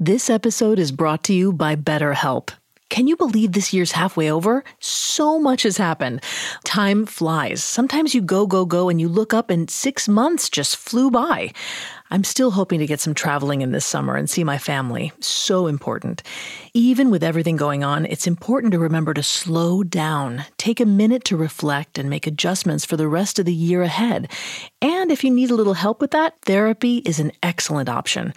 This episode is brought to you by BetterHelp. Can you believe this year's halfway over? So much has happened. Time flies. Sometimes you go, go, go, and you look up and 6 months just flew by. I'm still hoping to get some traveling in this summer and see my family. So important. Even with everything going on, it's important to remember to slow down. Take a minute to reflect and make adjustments for the rest of the year ahead. And if you need a little help with that, therapy is an excellent option.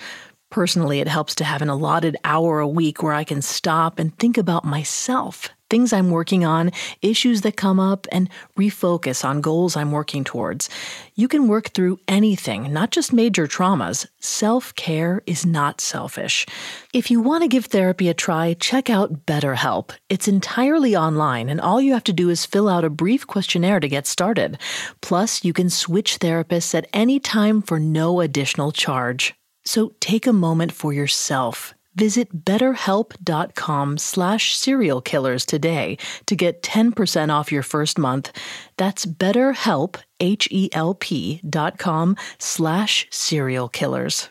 Personally, it helps to have an allotted hour a week where I can stop and think about myself, things I'm working on, issues that come up, and refocus on goals I'm working towards. You can work through anything, not just major traumas. Self-care is not selfish. If you want to give therapy a try, check out BetterHelp. It's entirely online, and all you have to do is fill out a brief questionnaire to get started. Plus, you can switch therapists at any time for no additional charge. So take a moment for yourself. Visit BetterHelp.com/serialkillers today to get 10% off your first month. That's BetterHelp, HELP.com/serialkillers.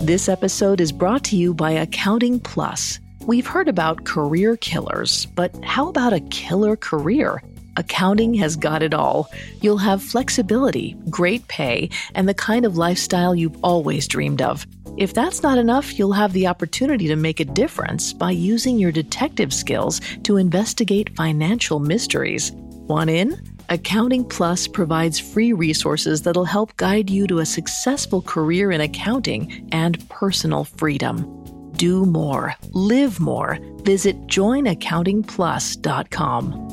This episode is brought to you by Accounting Plus. We've heard about career killers, but how about a killer career? Accounting has got it all. You'll have flexibility, great pay, and the kind of lifestyle you've always dreamed of. If that's not enough, you'll have the opportunity to make a difference by using your detective skills to investigate financial mysteries. Want in? Accounting Plus provides free resources that'll help guide you to a successful career in accounting and personal freedom. Do more, live more. Visit joinaccountingplus.com.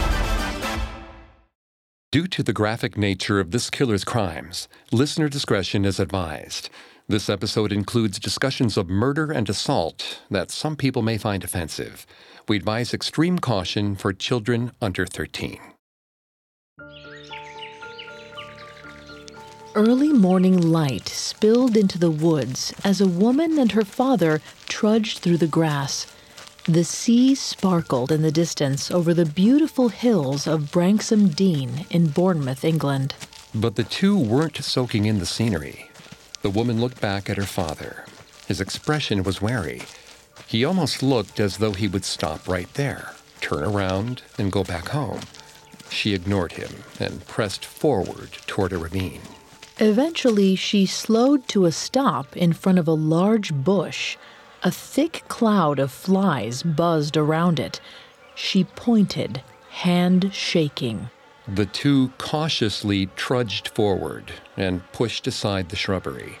Due to the graphic nature of this killer's crimes, listener discretion is advised. This episode includes discussions of murder and assault that some people may find offensive. We advise extreme caution for children under 13. Early morning light spilled into the woods as a woman and her father trudged through the grass. The sea sparkled in the distance over the beautiful hills of Branksome Dean in Bournemouth, England. But the two weren't soaking in the scenery. The woman looked back at her father. His expression was wary. He almost looked as though he would stop right there, turn around, and go back home. She ignored him and pressed forward toward a ravine. Eventually, she slowed to a stop in front of a large bush. A thick cloud of flies buzzed around it. She pointed, hand shaking. The two cautiously trudged forward and pushed aside the shrubbery.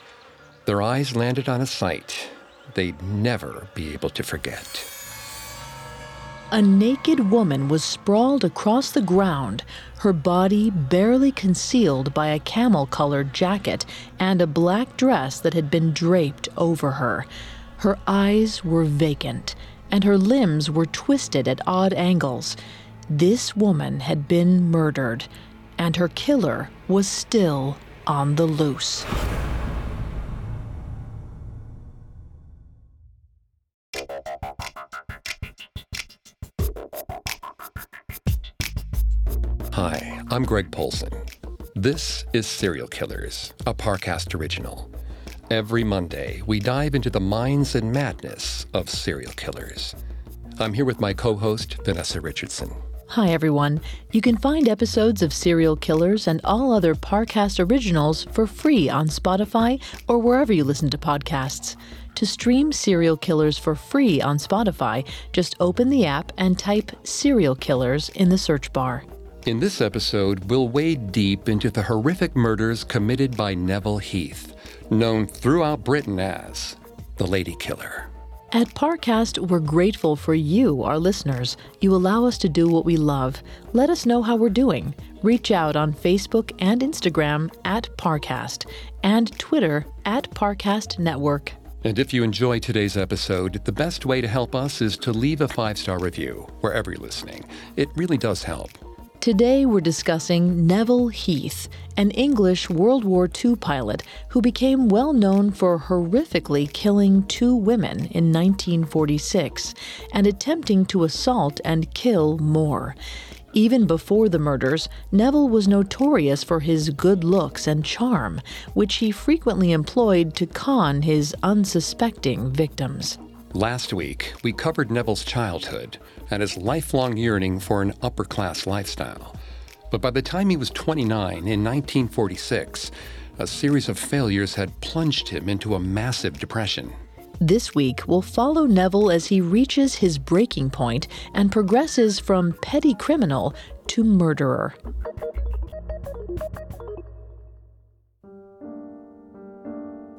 Their eyes landed on a sight they'd never be able to forget. A naked woman was sprawled across the ground, her body barely concealed by a camel-colored jacket and a black dress that had been draped over her. Her eyes were vacant, and her limbs were twisted at odd angles. This woman had been murdered, and her killer was still on the loose. Hi, I'm Greg Polson. This is Serial Killers, a Parcast original. Every Monday, we dive into the minds and madness of serial killers. I'm here with my co-host, Vanessa Richardson. Hi, everyone. You can find episodes of Serial Killers and all other Parcast originals for free on Spotify or wherever you listen to podcasts. To stream Serial Killers for free on Spotify, just open the app and type Serial Killers in the search bar. In this episode, we'll wade deep into the horrific murders committed by Neville Heath, known throughout Britain as the Lady Killer. At Parcast, we're grateful for you, our listeners. You allow us to do what we love. Let us know how we're doing. Reach out on Facebook and Instagram at Parcast and Twitter at Parcast Network. And if you enjoy today's episode, the best way to help us is to leave a 5-star review wherever you're listening. It really does help. Today we're discussing Neville Heath, an English World War II pilot who became well known for horrifically killing 2 women in 1946 and attempting to assault and kill more. Even before the murders, Neville was notorious for his good looks and charm, which he frequently employed to con his unsuspecting victims. Last week, we covered Neville's childhood and his lifelong yearning for an upper-class lifestyle. But by the time he was 29 in 1946, a series of failures had plunged him into a massive depression. This week, we'll follow Neville as he reaches his breaking point and progresses from petty criminal to murderer.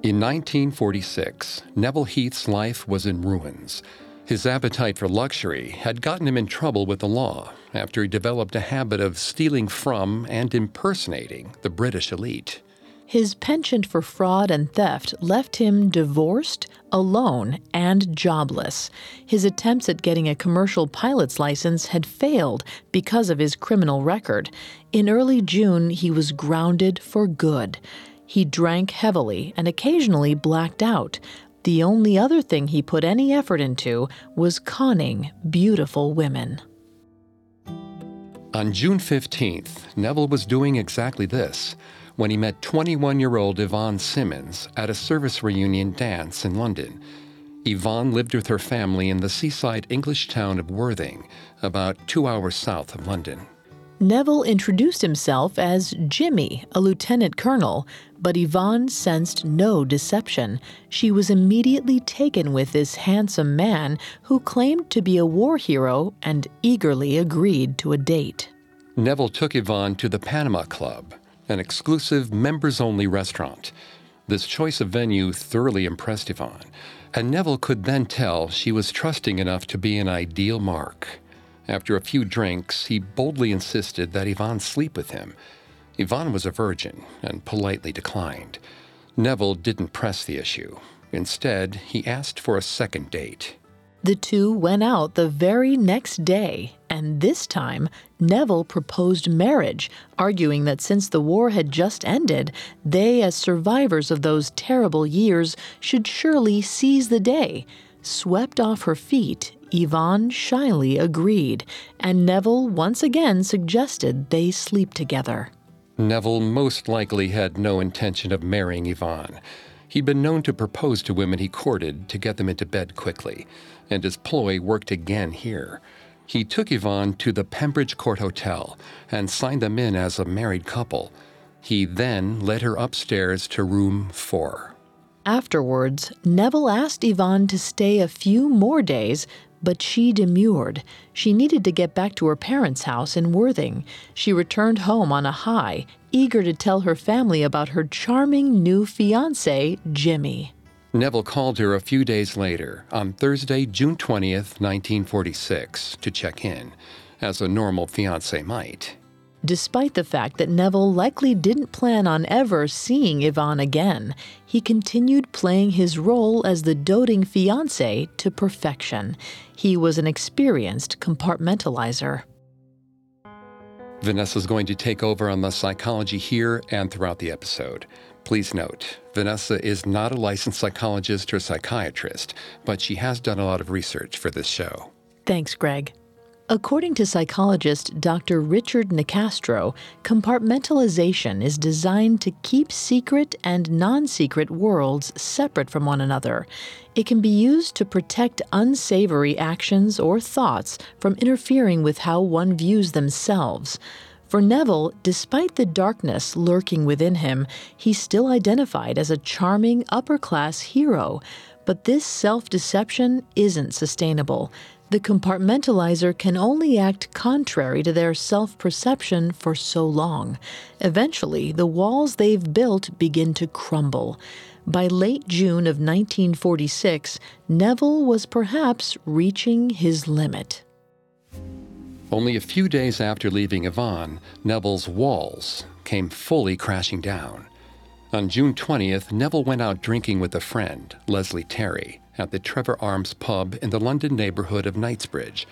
In 1946, Neville Heath's life was in ruins. His appetite for luxury had gotten him in trouble with the law after he developed a habit of stealing from and impersonating the British elite. His penchant for fraud and theft left him divorced, alone, and jobless. His attempts at getting a commercial pilot's license had failed because of his criminal record. In early June, he was grounded for good. He drank heavily and occasionally blacked out. The only other thing he put any effort into was conning beautiful women. On June 15th, Neville was doing exactly this when he met 21-year-old Yvonne Simmons at a service reunion dance in London. Yvonne lived with her family in the seaside English town of Worthing, about 2 hours south of London. Neville introduced himself as Jimmy, a lieutenant colonel, but Yvonne sensed no deception. She was immediately taken with this handsome man who claimed to be a war hero and eagerly agreed to a date. Neville took Yvonne to the Panama Club, an exclusive members-only restaurant. This choice of venue thoroughly impressed Yvonne, and Neville could then tell she was trusting enough to be an ideal mark. After a few drinks, he boldly insisted that Yvonne sleep with him. Yvonne was a virgin and politely declined. Neville didn't press the issue. Instead, he asked for a second date. The two went out the very next day, and this time, Neville proposed marriage, arguing that since the war had just ended, they, as survivors of those terrible years, should surely seize the day. Swept off her feet, Yvonne shyly agreed, and Neville once again suggested they sleep together. Neville most likely had no intention of marrying Yvonne. He'd been known to propose to women he courted to get them into bed quickly, and his ploy worked again here. He took Yvonne to the Pembridge Court Hotel and signed them in as a married couple. He then led her upstairs to room 4. Afterwards, Neville asked Yvonne to stay a few more days, but she demurred. She needed to get back to her parents' house in Worthing. She returned home on a high, eager to tell her family about her charming new fiancé, Jimmy. Neville called her a few days later, on Thursday, June 20th, 1946, to check in, as a normal fiancé might. Despite the fact that Neville likely didn't plan on ever seeing Yvonne again, he continued playing his role as the doting fiancé to perfection. He was an experienced compartmentalizer. Vanessa's going to take over on the psychology here and throughout the episode. Please note, Vanessa is not a licensed psychologist or psychiatrist, but she has done a lot of research for this show. Thanks, Greg. According to psychologist Dr. Richard Nicastro, compartmentalization is designed to keep secret and non-secret worlds separate from one another. It can be used to protect unsavory actions or thoughts from interfering with how one views themselves. For Neville, despite the darkness lurking within him, he's still identified as a charming upper-class hero. But this self-deception isn't sustainable. The compartmentalizer can only act contrary to their self-perception for so long. Eventually, the walls they've built begin to crumble. By late June of 1946, Neville was perhaps reaching his limit. Only a few days after leaving Yvonne, Neville's walls came fully crashing down. On June 20th, Neville went out drinking with a friend, Leslie Terry, at the Trevor Arms pub in the London neighborhood of Knightsbridge.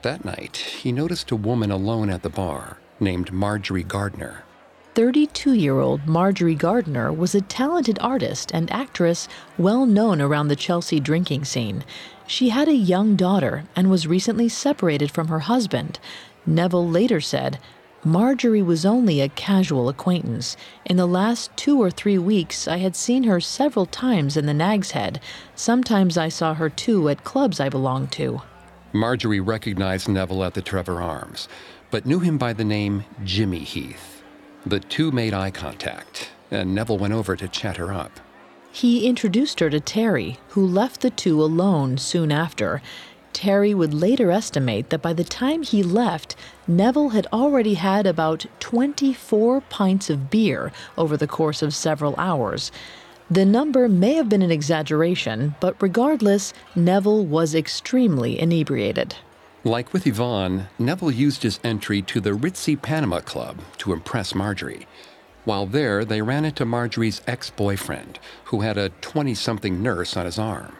That night, he noticed a woman alone at the bar named Marjorie Gardner. 32-year-old Marjorie Gardner was a talented artist and actress well known around the Chelsea drinking scene. She had a young daughter and was recently separated from her husband. Neville later said, "Marjorie was only a casual acquaintance. In the last 2 or 3 weeks, I had seen her several times in the Nag's Head. Sometimes I saw her too at clubs I belonged to." Marjorie recognized Neville at the Trevor Arms, but knew him by the name Jimmy Heath. The two made eye contact, and Neville went over to chat her up. He introduced her to Terry, who left the two alone soon after. Terry would later estimate that by the time he left, Neville had already had about 24 pints of beer over the course of several hours. The number may have been an exaggeration, but regardless, Neville was extremely inebriated. Like with Yvonne, Neville used his entry to the ritzy Panama Club to impress Marjorie. While there, they ran into Marjorie's ex-boyfriend, who had a 20-something nurse on his arm.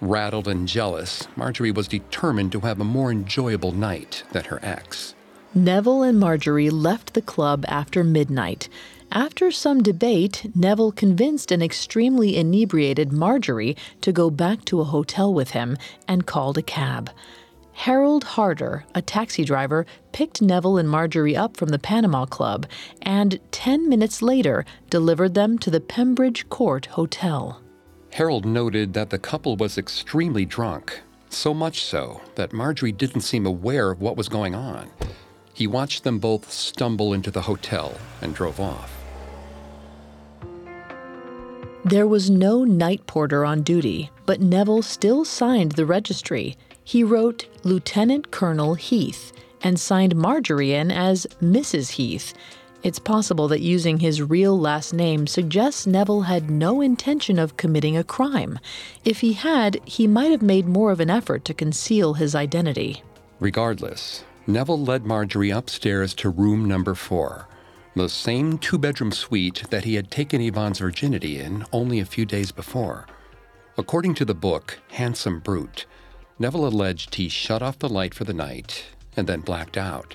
Rattled and jealous, Marjorie was determined to have a more enjoyable night than her ex. Neville and Marjorie left the club after midnight. After some debate, Neville convinced an extremely inebriated Marjorie to go back to a hotel with him and called a cab. Harold Harder, a taxi driver, picked Neville and Marjorie up from the Panama Club and 10 minutes later delivered them to the Pembridge Court Hotel. Harold noted that the couple was extremely drunk, so much so that Marjorie didn't seem aware of what was going on. He watched them both stumble into the hotel and drove off. There was no night porter on duty, but Neville still signed the registry. He wrote Lieutenant Colonel Heath and signed Marjorie in as Mrs. Heath. It's possible that using his real last name suggests Neville had no intention of committing a crime. If he had, he might have made more of an effort to conceal his identity. Regardless, Neville led Marjorie upstairs to room number 4, the same 2-bedroom suite that he had taken Yvonne's virginity in only a few days before. According to the book, Handsome Brute, Neville alleged he shut off the light for the night and then blacked out.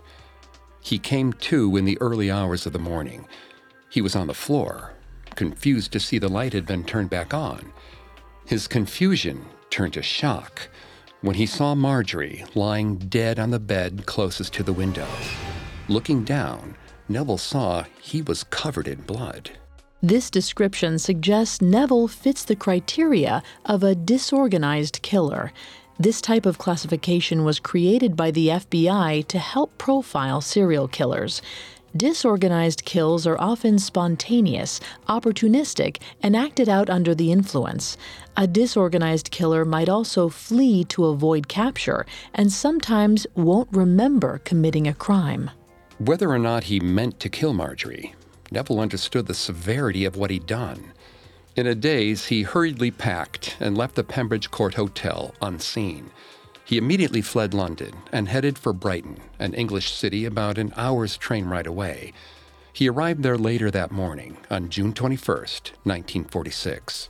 He came to in the early hours of the morning. He was on the floor, confused to see the light had been turned back on. His confusion turned to shock when he saw Marjorie lying dead on the bed closest to the window. Looking down, Neville saw he was covered in blood. This description suggests Neville fits the criteria of a disorganized killer. This type of classification was created by the FBI to help profile serial killers. Disorganized kills are often spontaneous, opportunistic, and acted out under the influence. A disorganized killer might also flee to avoid capture and sometimes won't remember committing a crime. Whether or not he meant to kill Marjorie, Neville understood the severity of what he'd done. In a daze, he hurriedly packed and left the Pembridge Court Hotel unseen. He immediately fled London and headed for Brighton, an English city about an hour's train ride away. He arrived there later that morning, on June 21st, 1946.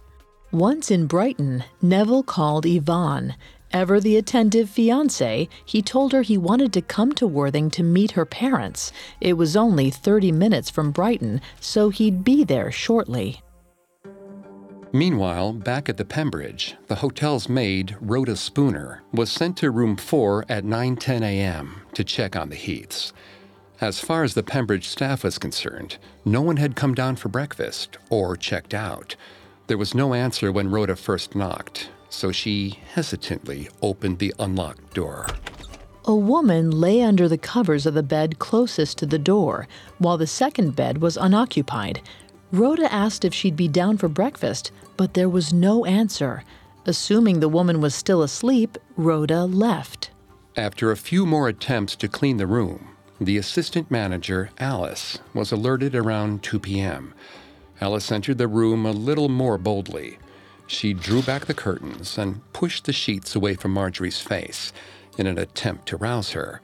Once in Brighton, Neville called Yvonne. Ever the attentive fiancé, he told her he wanted to come to Worthing to meet her parents. It was only 30 minutes from Brighton, so he'd be there shortly. Meanwhile, back at the Pembridge, the hotel's maid, Rhoda Spooner, was sent to room 4 at 9:10 a.m. to check on the Heaths. As far as the Pembridge staff was concerned, no one had come down for breakfast or checked out. There was no answer when Rhoda first knocked, so she hesitantly opened the unlocked door. A woman lay under the covers of the bed closest to the door, while the second bed was unoccupied. Rhoda asked if she'd be down for breakfast, but there was no answer. Assuming the woman was still asleep, Rhoda left. After a few more attempts to clean the room, the assistant manager, Alice, was alerted around 2 p.m. Alice entered the room a little more boldly. She drew back the curtains and pushed the sheets away from Marjorie's face in an attempt to rouse her.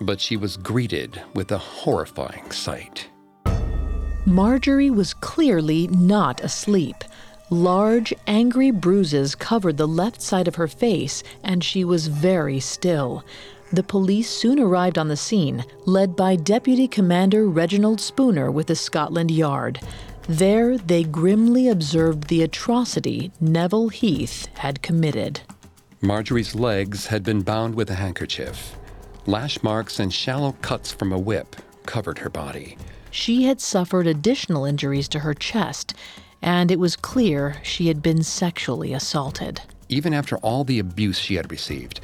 But she was greeted with a horrifying sight. Marjorie was clearly not asleep. Large, angry bruises covered the left side of her face, and she was very still. The police soon arrived on the scene, led by Deputy Commander Reginald Spooner with the Scotland Yard. There, they grimly observed the atrocity Neville Heath had committed. Marjorie's legs had been bound with a handkerchief. Lash marks and shallow cuts from a whip covered her body. She had suffered additional injuries to her chest, and it was clear she had been sexually assaulted. Even after all the abuse she had received,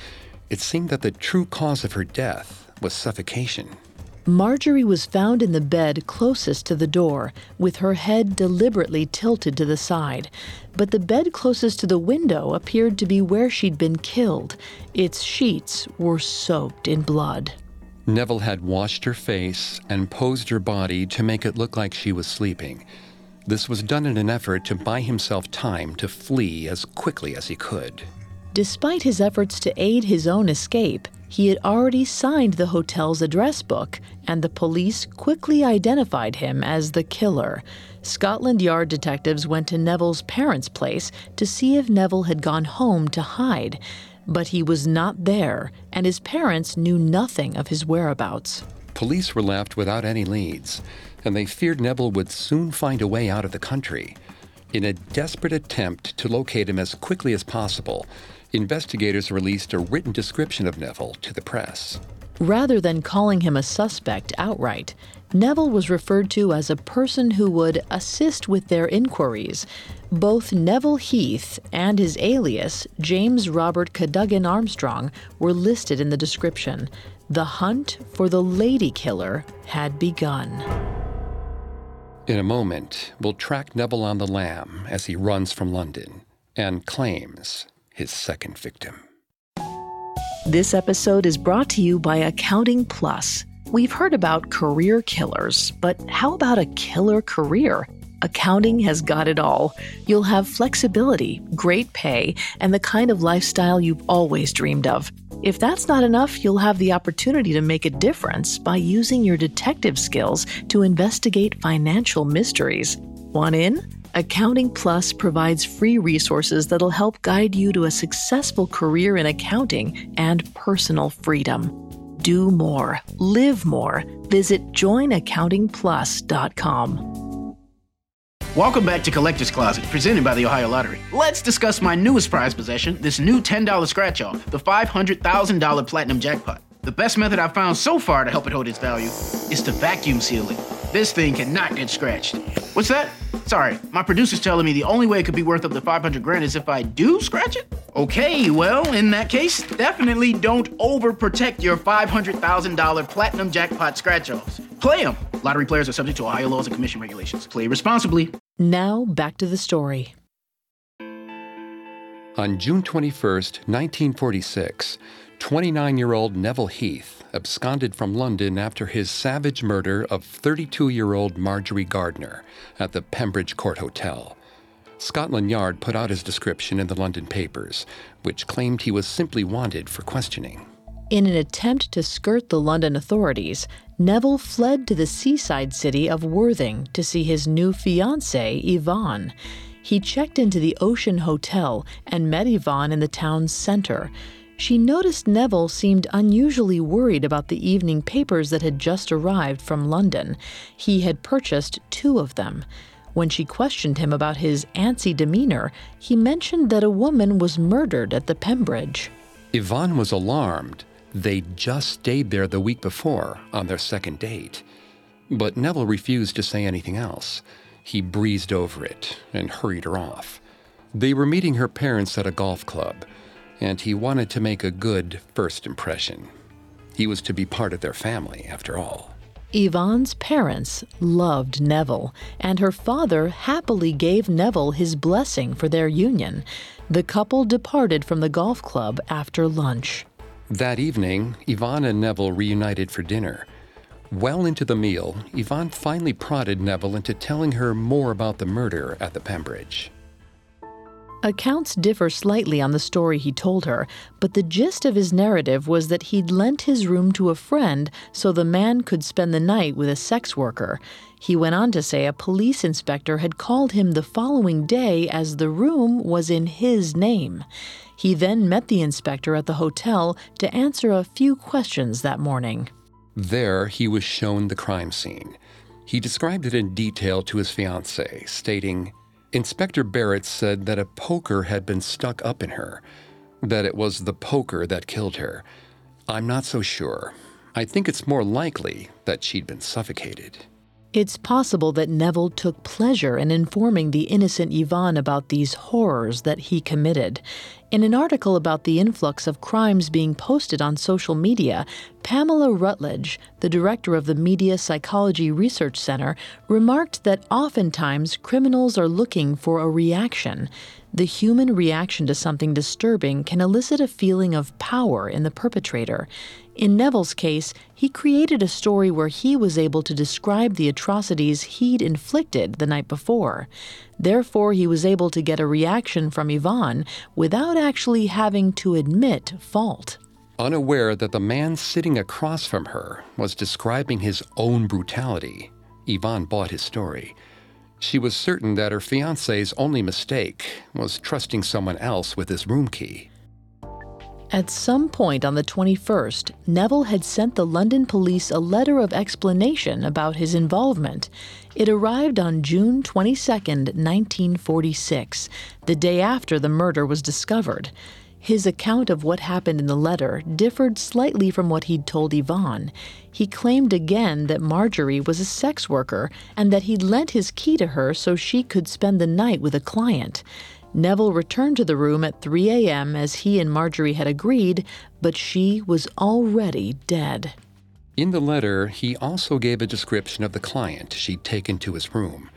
it seemed that the true cause of her death was suffocation. Marjorie was found in the bed closest to the door, with her head deliberately tilted to the side. But the bed closest to the window appeared to be where she'd been killed. Its sheets were soaked in blood. Neville had washed her face and posed her body to make it look like she was sleeping. This was done in an effort to buy himself time to flee as quickly as he could. Despite his efforts to aid his own escape, he had already signed the hotel's address book, and the police quickly identified him as the killer. Scotland Yard detectives went to Neville's parents' place to see if Neville had gone home to hide. But he was not there, and his parents knew nothing of his whereabouts. Police were left without any leads, and they feared Neville would soon find a way out of the country. In a desperate attempt to locate him as quickly as possible, investigators released a written description of Neville to the press. Rather than calling him a suspect outright, Neville was referred to as a person who would assist with their inquiries. Both Neville Heath and his alias, James Robert Cadogan Armstrong, were listed in the description. The hunt for the lady killer had begun. In a moment, we'll track Neville on the lam as he runs from London and claims his second victim. This episode is brought to you by Accounting Plus. We've heard about career killers, but how about a killer career? Accounting has got it all. You'll have flexibility, great pay, and the kind of lifestyle you've always dreamed of. If that's not enough, you'll have the opportunity to make a difference by using your detective skills to investigate financial mysteries. Want in? Accounting Plus provides free resources that'll help guide you to a successful career in accounting and personal freedom. Do more, live more. Visit joinaccountingplus.com. Welcome back to Collector's Closet, presented by the Ohio Lottery. Let's discuss my newest prize possession, this new $10 scratch-off, the $500,000 Platinum Jackpot. The best method I've found so far to help it hold its value is to vacuum seal it. This thing cannot get scratched. What's that? Sorry, my producer's telling me the only way it could be worth up to $500,000 is if I do scratch it? Okay, well, in that case, definitely don't overprotect your $500,000 Platinum Jackpot scratch-offs. Play them. Lottery players are subject to Ohio laws and commission regulations. Play responsibly. Now, back to the story. On June 21st, 1946, 29-year-old Neville Heath absconded from London after his savage murder of 32-year-old Marjorie Gardner at the Pembridge Court Hotel. Scotland Yard put out his description in the London papers, which claimed he was simply wanted for questioning. In an attempt to skirt the London authorities, Neville fled to the seaside city of Worthing to see his new fiancée, Yvonne. He checked into the Ocean Hotel and met Yvonne in the town's center. She noticed Neville seemed unusually worried about the evening papers that had just arrived from London. He had purchased 2 of them. When she questioned him about his antsy demeanor, he mentioned that a woman was murdered at the Pembridge. Yvonne was alarmed. They'd just stayed there the week before, on their second date. But Neville refused to say anything else. He breezed over it and hurried her off. They were meeting her parents at a golf club, and he wanted to make a good first impression. He was to be part of their family, after all. Yvonne's parents loved Neville, and her father happily gave Neville his blessing for their union. The couple departed from the golf club after lunch. That evening, Yvonne and Neville reunited for dinner. Well into the meal, Yvonne finally prodded Neville into telling her more about the murder at the Pembridge. Accounts differ slightly on the story he told her, but the gist of his narrative was that he'd lent his room to a friend so the man could spend the night with a sex worker. He went on to say a police inspector had called him the following day as the room was in his name. He then met the inspector at the hotel to answer a few questions that morning. There, he was shown the crime scene. He described it in detail to his fiancée, stating, Inspector Barrett said that a poker had been stuck up in her, that it was the poker that killed her. I'm not so sure. I think it's more likely that she'd been suffocated. It's possible that Neville took pleasure in informing the innocent Yvonne about these horrors that he committed. In an article about the influx of crimes being posted on social media, Pamela Rutledge, the director of the Media Psychology Research Center, remarked that oftentimes criminals are looking for a reaction. The human reaction to something disturbing can elicit a feeling of power in the perpetrator. In Neville's case, he created a story where he was able to describe the atrocities he'd inflicted the night before. Therefore, he was able to get a reaction from Yvonne without actually having to admit fault. Unaware that the man sitting across from her was describing his own brutality, Yvonne bought his story. She was certain that her fiancé's only mistake was trusting someone else with his room key. At some point on the 21st, Neville had sent the London police a letter of explanation about his involvement. It arrived on June 22, 1946, the day after the murder was discovered. His account of what happened in the letter differed slightly from what he'd told Yvonne. He claimed again that Marjorie was a sex worker and that he'd lent his key to her so she could spend the night with a client. Neville returned to the room at 3 a.m. as he and Marjorie had agreed, but she was already dead. In the letter, he also gave a description of the client she'd taken to his room.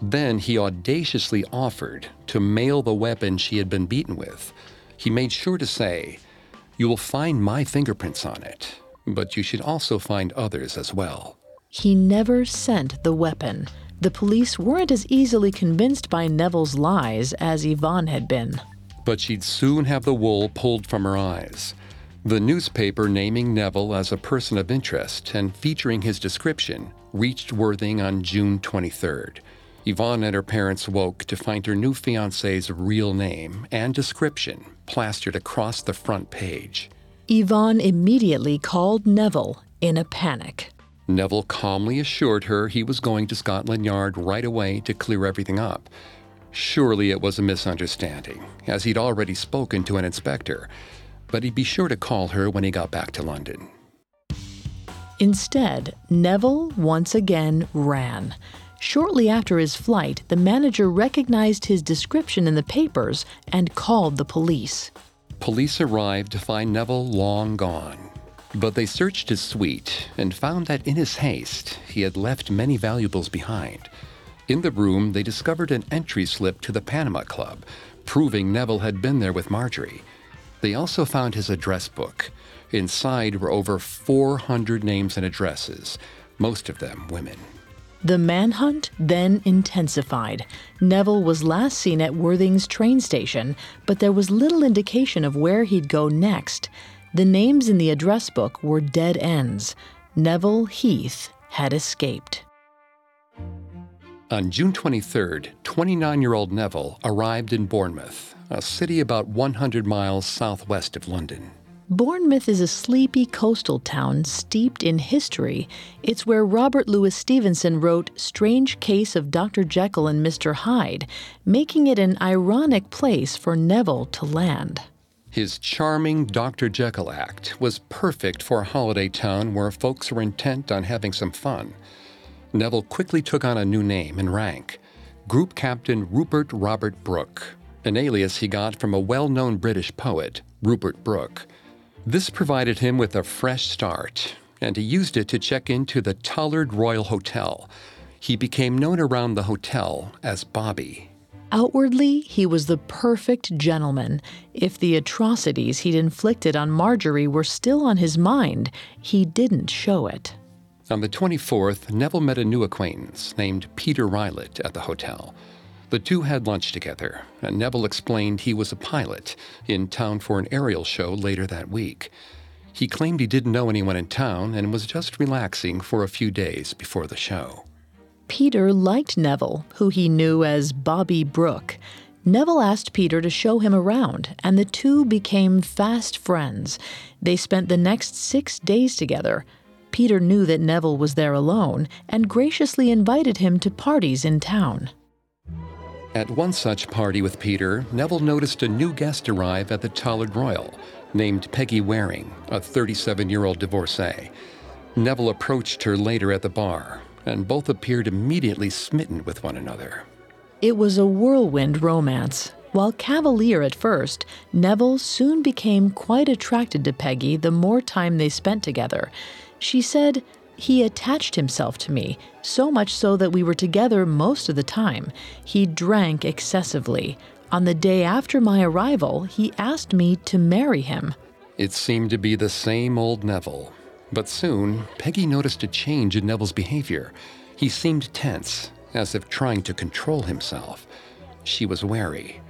Then he audaciously offered to mail the weapon she had been beaten with. He made sure to say, "You will find my fingerprints on it, but you should also find others as well." He never sent the weapon. The police weren't as easily convinced by Neville's lies as Yvonne had been. But she'd soon have the wool pulled from her eyes. The newspaper naming Neville as a person of interest and featuring his description reached Worthing on June 23rd. Yvonne and her parents woke to find her new fiancé's real name and description plastered across the front page. Yvonne immediately called Neville in a panic. Neville calmly assured her he was going to Scotland Yard right away to clear everything up. Surely it was a misunderstanding, as he'd already spoken to an inspector, but he'd be sure to call her when he got back to London. Instead, Neville once again ran. Shortly after his flight, the manager recognized his description in the papers and called the police. Police arrived to find Neville long gone. But they searched his suite and found that in his haste, he had left many valuables behind. In the room, they discovered an entry slip to the Panama Club, proving Neville had been there with Marjorie. They also found his address book. Inside were over 400 names and addresses, most of them women. The manhunt then intensified. Neville was last seen at Worthing's train station, but there was little indication of where he'd go next. The names in the address book were dead ends. Neville Heath had escaped. On June 23rd, 29-year-old Neville arrived in Bournemouth, a city about 100 miles southwest of London. Bournemouth is a sleepy coastal town steeped in history. It's where Robert Louis Stevenson wrote Strange Case of Dr. Jekyll and Mr. Hyde, making it an ironic place for Neville to land. His charming Dr. Jekyll act was perfect for a holiday town where folks were intent on having some fun. Neville quickly took on a new name and rank, Group Captain Rupert Robert Brooke, an alias he got from a well-known British poet, Rupert Brooke. This provided him with a fresh start, and he used it to check into the Tollard Royal Hotel. He became known around the hotel as Bobby. Outwardly, he was the perfect gentleman. If the atrocities he'd inflicted on Marjorie were still on his mind, he didn't show it. On the 24th, Neville met a new acquaintance named Peter Rylott at the hotel. The two had lunch together, and Neville explained he was a pilot, in town for an aerial show later that week. He claimed he didn't know anyone in town and was just relaxing for a few days before the show. Peter liked Neville, who he knew as Bobby Brook. Neville asked Peter to show him around, and the two became fast friends. They spent the next 6 days together. Peter knew that Neville was there alone and graciously invited him to parties in town. At one such party with Peter, Neville noticed a new guest arrive at the Tollard Royal, named Peggy Waring, a 37-year-old divorcee. Neville approached her later at the bar, and both appeared immediately smitten with one another. It was a whirlwind romance. While cavalier at first, Neville soon became quite attracted to Peggy the more time they spent together. She said, "He attached himself to me, so much so that we were together most of the time. He drank excessively. On the day after my arrival, he asked me to marry him." It seemed to be the same old Neville. But soon, Peggy noticed a change in Neville's behavior. He seemed tense, as if trying to control himself. She was wary.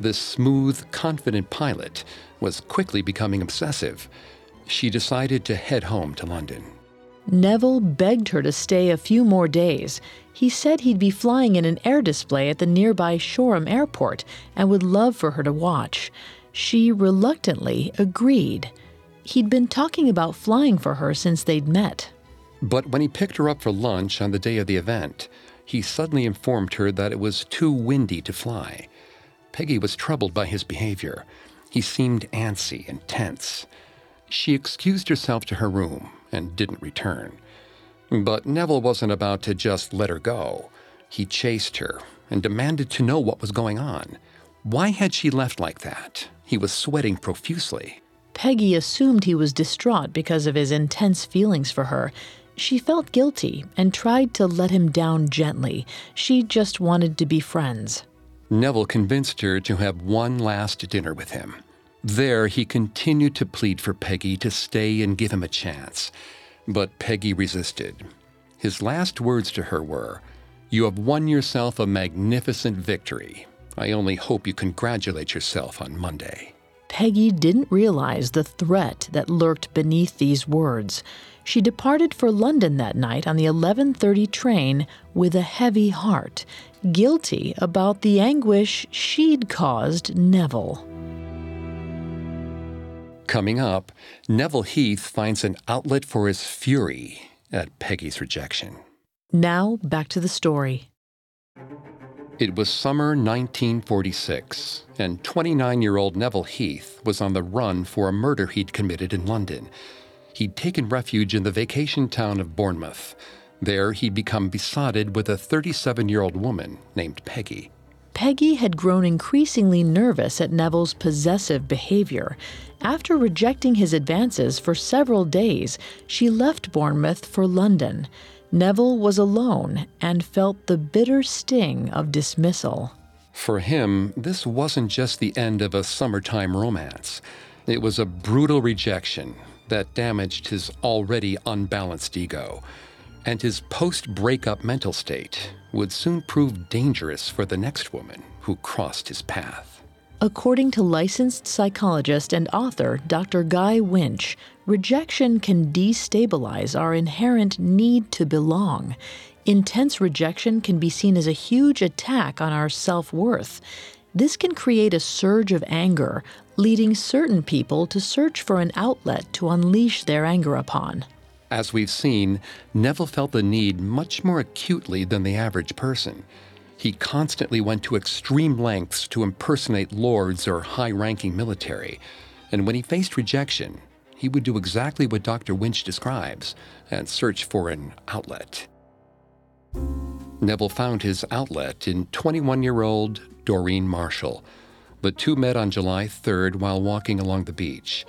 This smooth, confident pilot was quickly becoming obsessive. She decided to head home to London. Neville begged her to stay a few more days. He said he'd be flying in an air display at the nearby Shoreham Airport and would love for her to watch. She reluctantly agreed. He'd been talking about flying for her since they'd met. But when he picked her up for lunch on the day of the event, he suddenly informed her that it was too windy to fly. Peggy was troubled by his behavior. He seemed antsy and tense. She excused herself to her room and didn't return. But Neville wasn't about to just let her go. He chased her and demanded to know what was going on. Why had she left like that? He was sweating profusely. Peggy assumed he was distraught because of his intense feelings for her. She felt guilty and tried to let him down gently. She just wanted to be friends. Neville convinced her to have one last dinner with him. There, he continued to plead for Peggy to stay and give him a chance. But Peggy resisted. His last words to her were, "You have won yourself a magnificent victory. I only hope you congratulate yourself on Monday." Peggy didn't realize the threat that lurked beneath these words. She departed for London that night on the 11:30 train with a heavy heart, guilty about the anguish she'd caused Neville. Coming up, Neville Heath finds an outlet for his fury at Peggy's rejection. Now, back to the story. It was summer 1946, and 29-year-old Neville Heath was on the run for a murder he'd committed in London. He'd taken refuge in the vacation town of Bournemouth. There, he'd become besotted with a 37-year-old woman named Peggy. Peggy had grown increasingly nervous at Neville's possessive behavior. After rejecting his advances for several days, she left Bournemouth for London. Neville was alone and felt the bitter sting of dismissal. For him, this wasn't just the end of a summertime romance. It was a brutal rejection that damaged his already unbalanced ego. And his post-breakup mental state would soon prove dangerous for the next woman who crossed his path. According to licensed psychologist and author Dr. Guy Winch, rejection can destabilize our inherent need to belong. Intense rejection can be seen as a huge attack on our self-worth. This can create a surge of anger, leading certain people to search for an outlet to unleash their anger upon. As we've seen, Neville felt the need much more acutely than the average person. He constantly went to extreme lengths to impersonate lords or high-ranking military. And when he faced rejection, he would do exactly what Dr. Winch describes and search for an outlet. Neville found his outlet in 21-year-old Doreen Marshall. The two met on July 3rd while walking along the beach.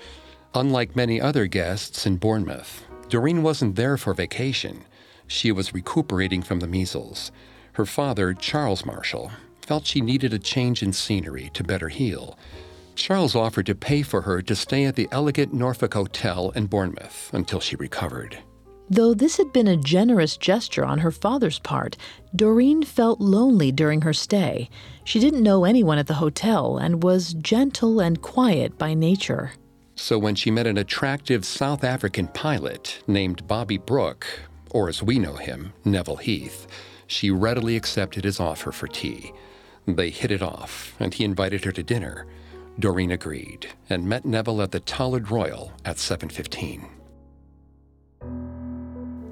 Unlike many other guests in Bournemouth, Doreen wasn't there for vacation. She was recuperating from the measles. Her father, Charles Marshall, felt she needed a change in scenery to better heal. Charles offered to pay for her to stay at the elegant Norfolk Hotel in Bournemouth until she recovered. Though this had been a generous gesture on her father's part, Doreen felt lonely during her stay. She didn't know anyone at the hotel and was gentle and quiet by nature. So when she met an attractive South African pilot named Bobby Brooke, or as we know him, Neville Heath, she readily accepted his offer for tea. They hit it off, and he invited her to dinner. Doreen agreed and met Neville at the Tollard Royal at 7:15.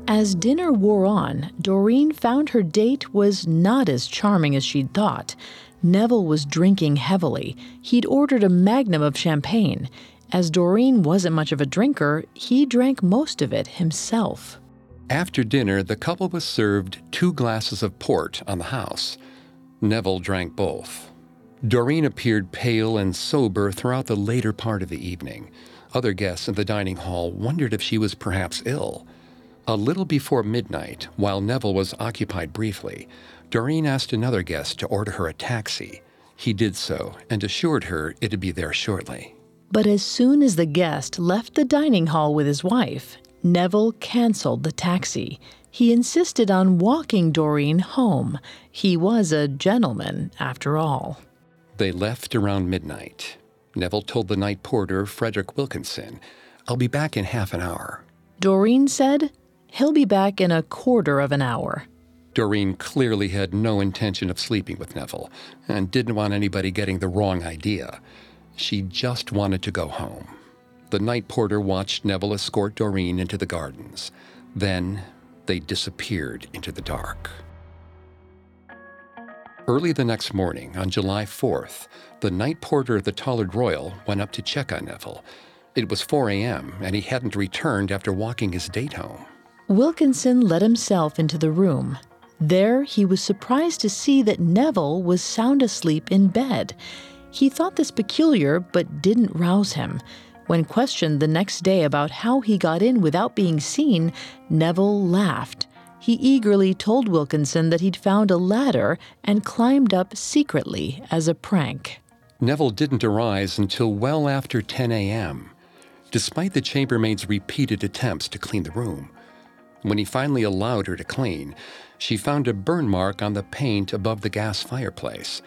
As dinner wore on, Doreen found her date was not as charming as she'd thought. Neville was drinking heavily. He'd ordered a magnum of champagne. As Doreen wasn't much of a drinker, he drank most of it himself. After dinner, the couple was served 2 glasses of port on the house. Neville drank both. Doreen appeared pale and sober throughout the later part of the evening. Other guests in the dining hall wondered if she was perhaps ill. A little before midnight, while Neville was occupied briefly, Doreen asked another guest to order her a taxi. He did so and assured her it'd be there shortly. But as soon as the guest left the dining hall with his wife, Neville canceled the taxi. He insisted on walking Doreen home. He was a gentleman, after all. They left around midnight. Neville told the night porter, Frederick Wilkinson, "I'll be back in half an hour." Doreen said, "He'll be back in a quarter of an hour." Doreen clearly had no intention of sleeping with Neville and didn't want anybody getting the wrong idea. She just wanted to go home. The night porter watched Neville escort Doreen into the gardens. Then they disappeared into the dark. Early the next morning, on July 4th, the night porter at the Tollard Royal went up to check on Neville. It was 4 a.m., and he hadn't returned after walking his date home. Wilkinson let himself into the room. There, he was surprised to see that Neville was sound asleep in bed. He thought this peculiar, but didn't rouse him. When questioned the next day about how he got in without being seen, Neville laughed. He eagerly told Wilkinson that he'd found a ladder and climbed up secretly as a prank. Neville didn't arise until well after 10 a.m., despite the chambermaid's repeated attempts to clean the room. When he finally allowed her to clean, she found a burn mark on the paint above the gas fireplace.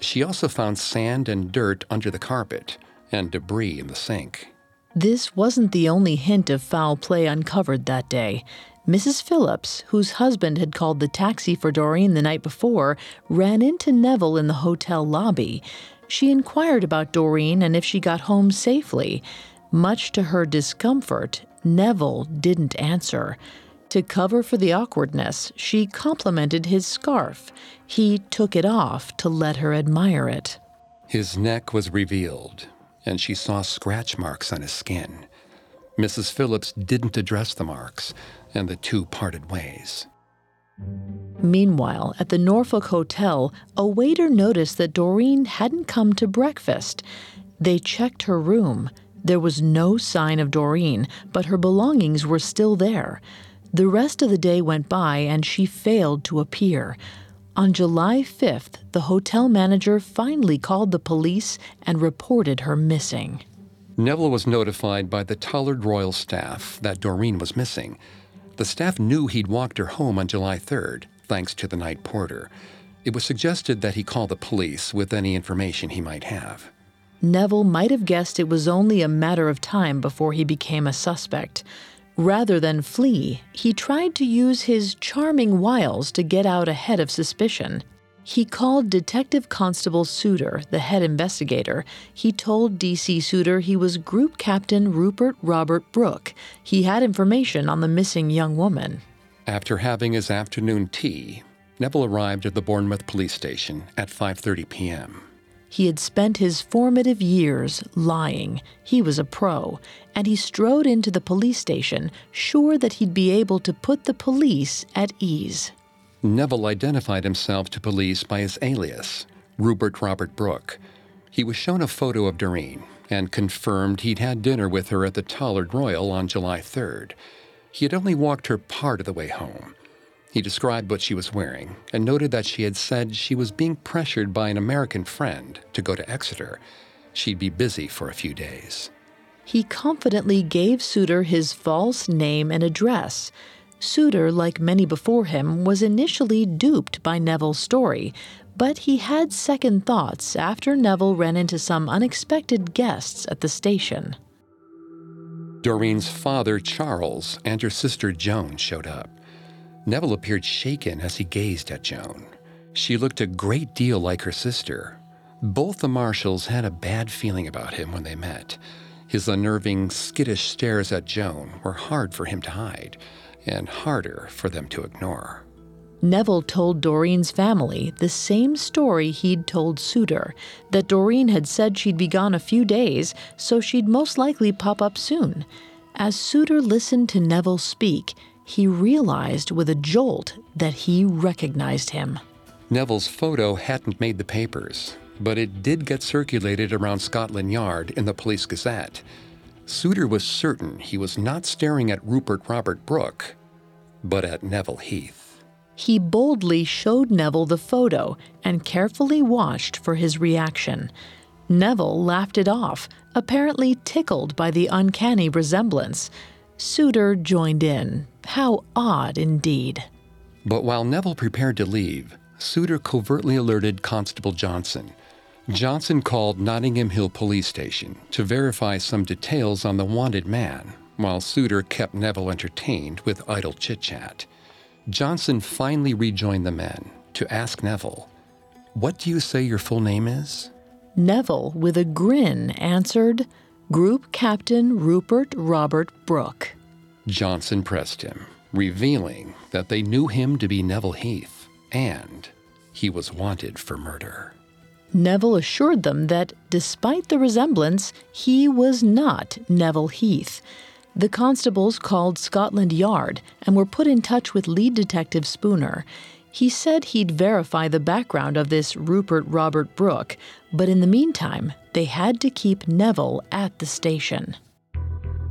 She also found sand and dirt under the carpet and debris in the sink. This wasn't the only hint of foul play uncovered that day. Mrs. Phillips, whose husband had called the taxi for Doreen the night before, ran into Neville in the hotel lobby. She inquired about Doreen and if she got home safely. Much to her discomfort, Neville didn't answer. To cover for the awkwardness, she complimented his scarf. He took it off to let her admire it. His neck was revealed, and she saw scratch marks on his skin. Mrs. Phillips didn't address the marks, and the two parted ways. Meanwhile, at the Norfolk Hotel, a waiter noticed that Doreen hadn't come to breakfast. They checked her room. There was no sign of Doreen, but her belongings were still there. The rest of the day went by, and she failed to appear. On July 5th, the hotel manager finally called the police and reported her missing. Neville was notified by the Tollard Royal staff that Doreen was missing. The staff knew he'd walked her home on July 3rd, thanks to the night porter. It was suggested that he call the police with any information he might have. Neville might have guessed it was only a matter of time before he became a suspect. Rather than flee, he tried to use his charming wiles to get out ahead of suspicion. He called Detective Constable Souter, the head investigator. He told D.C. Souter he was Group Captain Rupert Robert Brooke. He had information on the missing young woman. After having his afternoon tea, Neville arrived at the Bournemouth police station at 5:30 p.m. He had spent his formative years lying. He was a pro, and he strode into the police station, sure that he'd be able to put the police at ease. Neville identified himself to police by his alias, Rupert Robert Brooke. He was shown a photo of Doreen and confirmed he'd had dinner with her at the Tollard Royal on July 3rd. He had only walked her part of the way home. He described what she was wearing and noted that she had said she was being pressured by an American friend to go to Exeter. She'd be busy for a few days. he confidently gave Souter his false name and address. Souter, like many before him, was initially duped by Neville's story, but he had second thoughts after Neville ran into some unexpected guests at the station. Doreen's father, Charles, and her sister, Joan, showed up. Neville appeared shaken as he gazed at Joan. She looked a great deal like her sister. Both the Marshalls had a bad feeling about him when they met. His unnerving, skittish stares at Joan were hard for him to hide, and harder for them to ignore. Neville told Doreen's family the same story he'd told Souter, that Doreen had said she'd be gone a few days, so she'd most likely pop up soon. As Souter listened to Neville speak, he realized with a jolt that he recognized him. Neville's photo hadn't made the papers, but it did get circulated around Scotland Yard in the Police Gazette. Souter was certain he was not staring at Rupert Robert Brooke, but at Neville Heath. He boldly showed Neville the photo and carefully watched for his reaction. Neville laughed it off, apparently tickled by the uncanny resemblance. Souter joined in. How odd indeed. But while Neville prepared to leave, Souter covertly alerted Constable Johnson. Johnson called Nottingham Hill Police Station to verify some details on the wanted man, while Souter kept Neville entertained with idle chit-chat. Johnson finally rejoined the men to ask Neville, "What do you say your full name is?" Neville, with a grin, answered, "Group Captain Rupert Robert Brooke." Johnson pressed him, revealing that they knew him to be Neville Heath, and he was wanted for murder. Neville assured them that, despite the resemblance, he was not Neville Heath. The constables called Scotland Yard and were put in touch with lead detective Spooner. He said he'd verify the background of this Rupert Robert Brooke, but in the meantime, they had to keep Neville at the station.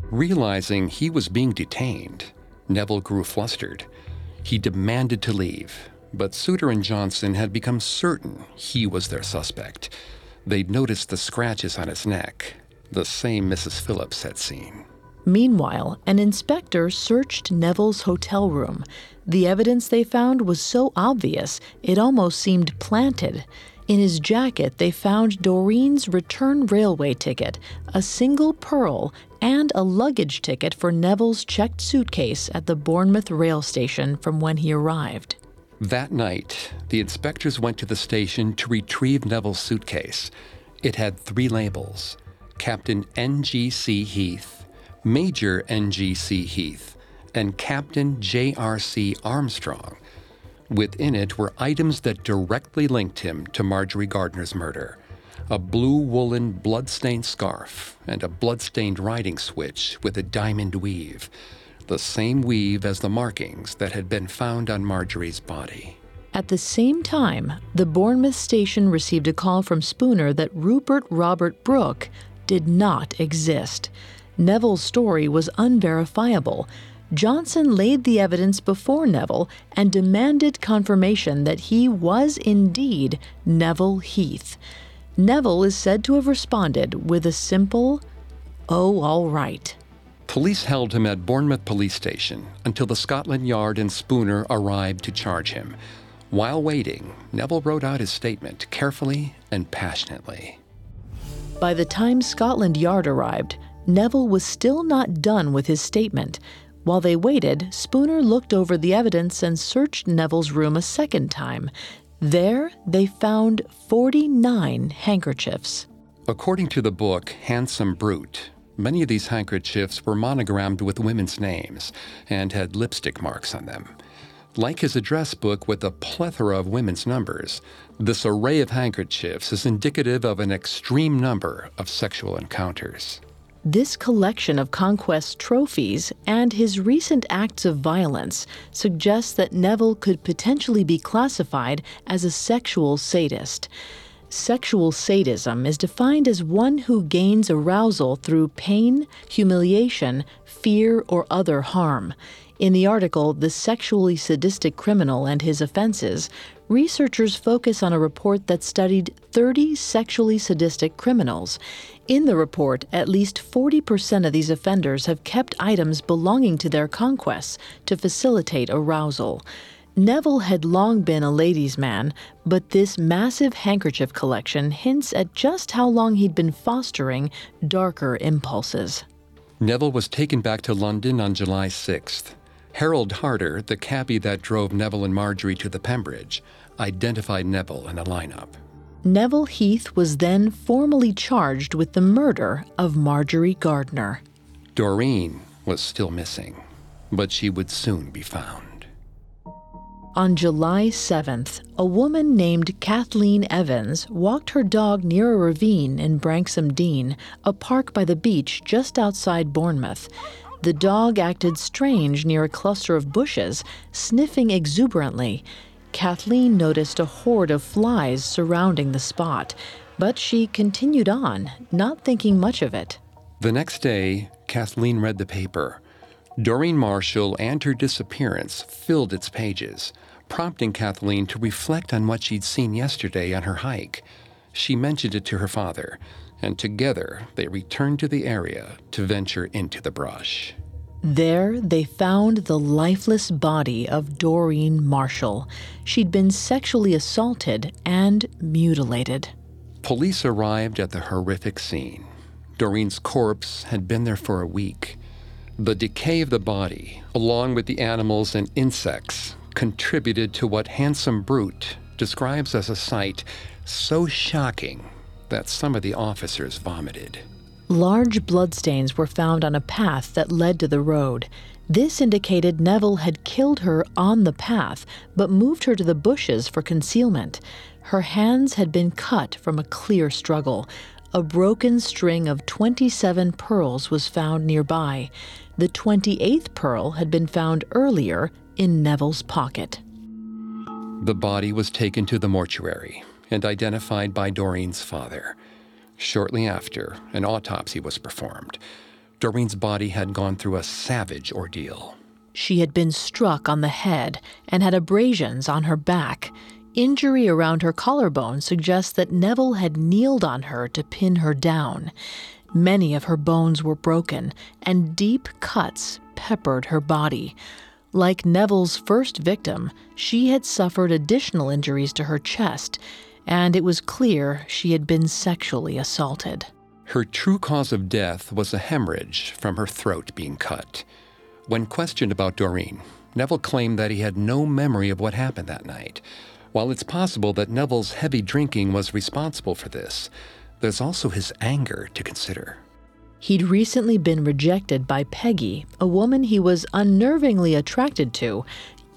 Realizing he was being detained, Neville grew flustered. He demanded to leave, but Souter and Johnson had become certain he was their suspect. They'd noticed the scratches on his neck, the same Mrs. Phillips had seen. Meanwhile, an inspector searched Neville's hotel room. The evidence they found was so obvious, it almost seemed planted. In his jacket, they found Doreen's return railway ticket, a single pearl, and a luggage ticket for Neville's checked suitcase at the Bournemouth rail station from when he arrived. That night, the inspectors went to the station to retrieve Neville's suitcase. It had three labels: Captain N.G.C. Heath, Major N.G.C. Heath, and Captain J.R.C. Armstrong. Within it were items that directly linked him to Marjorie Gardner's murder: a blue woolen blood-stained scarf and a blood-stained riding switch with a diamond weave, the same weave as the markings that had been found on Marjorie's body. At the same time, the Bournemouth station received a call from Spooner that Rupert Robert Brooke did not exist. Neville's story was unverifiable. Johnson laid the evidence before Neville and demanded confirmation that he was indeed Neville Heath. Neville is said to have responded with a simple, "Oh, all right." Police held him at Bournemouth Police Station until the Scotland Yard and Spooner arrived to charge him. While waiting, Neville wrote out his statement carefully and passionately. By the time Scotland Yard arrived, Neville was still not done with his statement. While they waited, Spooner looked over the evidence and searched Neville's room a second time. There, they found 49 handkerchiefs. According to the book Handsome Brute, many of these handkerchiefs were monogrammed with women's names and had lipstick marks on them. Like his address book with a plethora of women's numbers, this array of handkerchiefs is indicative of an extreme number of sexual encounters. This collection of conquest trophies and his recent acts of violence suggests that Neville could potentially be classified as a sexual sadist. Sexual sadism is defined as one who gains arousal through pain, humiliation, fear, or other harm. In the article, "The Sexually Sadistic Criminal and His Offenses," researchers focus on a report that studied 30 sexually sadistic criminals. In the report, at least 40% of these offenders have kept items belonging to their conquests to facilitate arousal. Neville had long been a ladies' man, but this massive handkerchief collection hints at just how long he'd been fostering darker impulses. Neville was taken back to London on July 6th. Harold Harder, the cabbie that drove Neville and Marjorie to the Pembridge, identified Neville in the lineup. Neville Heath was then formally charged with the murder of Marjorie Gardner. Doreen was still missing, but she would soon be found. On July 7th, a woman named Kathleen Evans walked her dog near a ravine in Branksome Dean, a park by the beach just outside Bournemouth. The dog acted strange near a cluster of bushes, sniffing exuberantly. Kathleen noticed a horde of flies surrounding the spot, but she continued on, not thinking much of it. The next day, Kathleen read the paper. Doreen Marshall and her disappearance filled its pages, prompting Kathleen to reflect on what she'd seen yesterday on her hike. She mentioned it to her father, and together they returned to the area to venture into the brush. There, they found the lifeless body of Doreen Marshall. She'd been sexually assaulted and mutilated. Police arrived at the horrific scene. Doreen's corpse had been there for a week. The decay of the body, along with the animals and insects, contributed to what Handsome Brute describes as a sight so shocking that some of the officers vomited. Large bloodstains were found on a path that led to the road. This indicated Neville had killed her on the path, but moved her to the bushes for concealment. Her hands had been cut from a clear struggle. A broken string of 27 pearls was found nearby. The 28th pearl had been found earlier in Neville's pocket. The body was taken to the mortuary and identified by Doreen's father. Shortly after, an autopsy was performed. Doreen's body had gone through a savage ordeal. She had been struck on the head and had abrasions on her back. Injury around her collarbone suggests that Neville had kneeled on her to pin her down. Many of her bones were broken, and deep cuts peppered her body. Like Neville's first victim, she had suffered additional injuries to her chest, and it was clear she had been sexually assaulted. Her true cause of death was a hemorrhage from her throat being cut. When questioned about Doreen, Neville claimed that he had no memory of what happened that night. While it's possible that Neville's heavy drinking was responsible for this, there's also his anger to consider. He'd recently been rejected by Peggy, a woman he was unnervingly attracted to.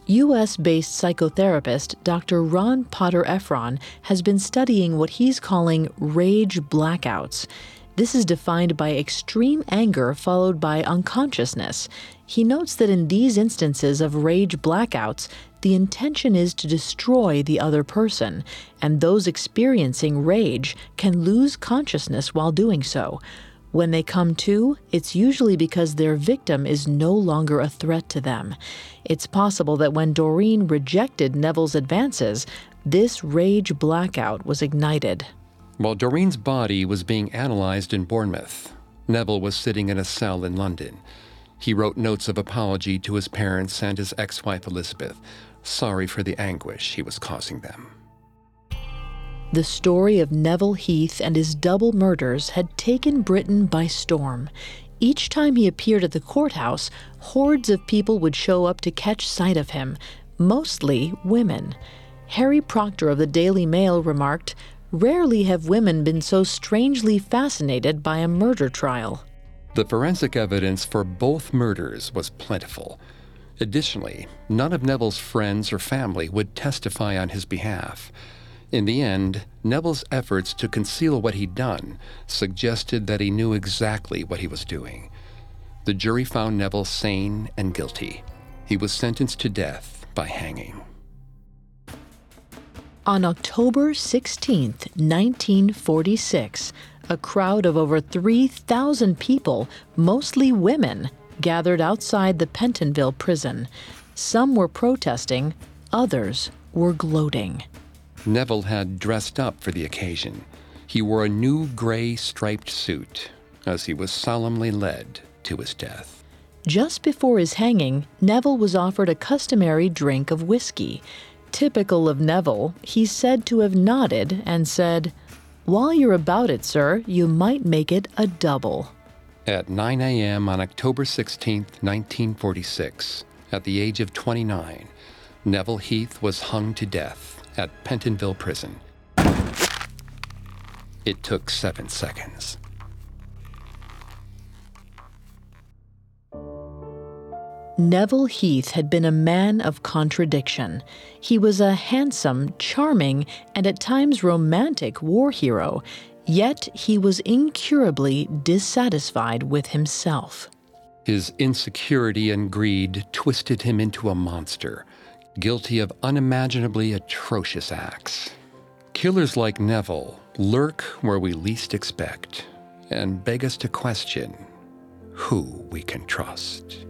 U.S.-based psychotherapist Dr. Ron Potter Efron has been studying what he's calling rage blackouts. This is defined by extreme anger followed by unconsciousness. He notes that in these instances of rage blackouts, the intention is to destroy the other person, and those experiencing rage can lose consciousness while doing so. When they come to, it's usually because their victim is no longer a threat to them. It's possible that when Doreen rejected Neville's advances, this rage blackout was ignited. While Doreen's body was being analyzed in Bournemouth, Neville was sitting in a cell in London. He wrote notes of apology to his parents and his ex-wife Elizabeth, sorry for the anguish he was causing them. The story of Neville Heath and his double murders had taken Britain by storm. Each time he appeared at the courthouse, hordes of people would show up to catch sight of him, mostly women. Harry Proctor of the Daily Mail remarked, "Rarely have women been so strangely fascinated by a murder trial." The forensic evidence for both murders was plentiful. Additionally, none of Neville's friends or family would testify on his behalf. In the end, Neville's efforts to conceal what he'd done suggested that he knew exactly what he was doing. The jury found Neville sane and guilty. He was sentenced to death by hanging. On October 16, 1946, a crowd of over 3,000 people, mostly women, gathered outside the Pentonville Prison. Some were protesting, others were gloating. Neville had dressed up for the occasion. He wore a new gray striped suit as he was solemnly led to his death. Just before his hanging, Neville was offered a customary drink of whiskey. Typical of Neville, he's said to have nodded and said, "While you're about it, sir, you might make it a double." At 9 a.m. on October 16, 1946, at the age of 29, Neville Heath was hung to death at Pentonville Prison. It took 7 seconds. Neville Heath had been a man of contradiction. He was a handsome, charming, and at times romantic war hero, yet he was incurably dissatisfied with himself. His insecurity and greed twisted him into a monster, guilty of unimaginably atrocious acts. Killers like Neville lurk where we least expect and beg us to question who we can trust.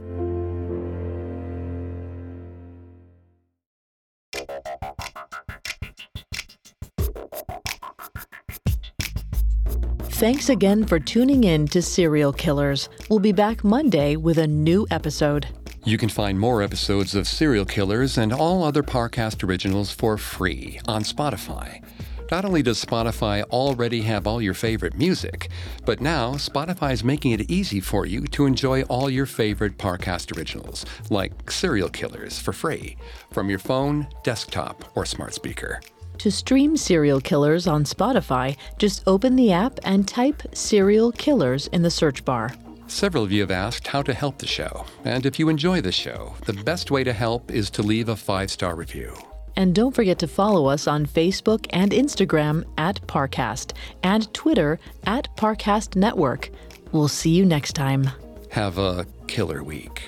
Thanks again for tuning in to Serial Killers. We'll be back Monday with a new episode. You can find more episodes of Serial Killers and all other Parcast originals for free on Spotify. Not only does Spotify already have all your favorite music, but now Spotify is making it easy for you to enjoy all your favorite Parcast originals, like Serial Killers, for free, from your phone, desktop, or smart speaker. To stream Serial Killers on Spotify, just open the app and type Serial Killers in the search bar. Several of you have asked how to help the show. And if you enjoy the show, the best way to help is to leave a 5-star review. And don't forget to follow us on Facebook and Instagram @Parcast and Twitter @ParcastNetwork. We'll see you next time. Have a killer week.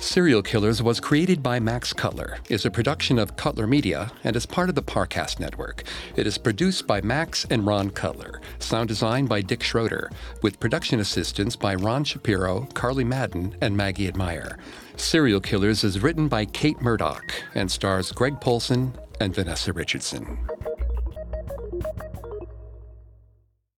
Serial Killers was created by Max Cutler, is a production of Cutler Media, and is part of the Parcast Network. It is produced by Max and Ron Cutler, sound design by Dick Schroeder, with production assistance by Ron Shapiro, Carly Madden, and Maggie Admire. Serial Killers is written by Kate Murdoch and stars Greg Polson and Vanessa Richardson.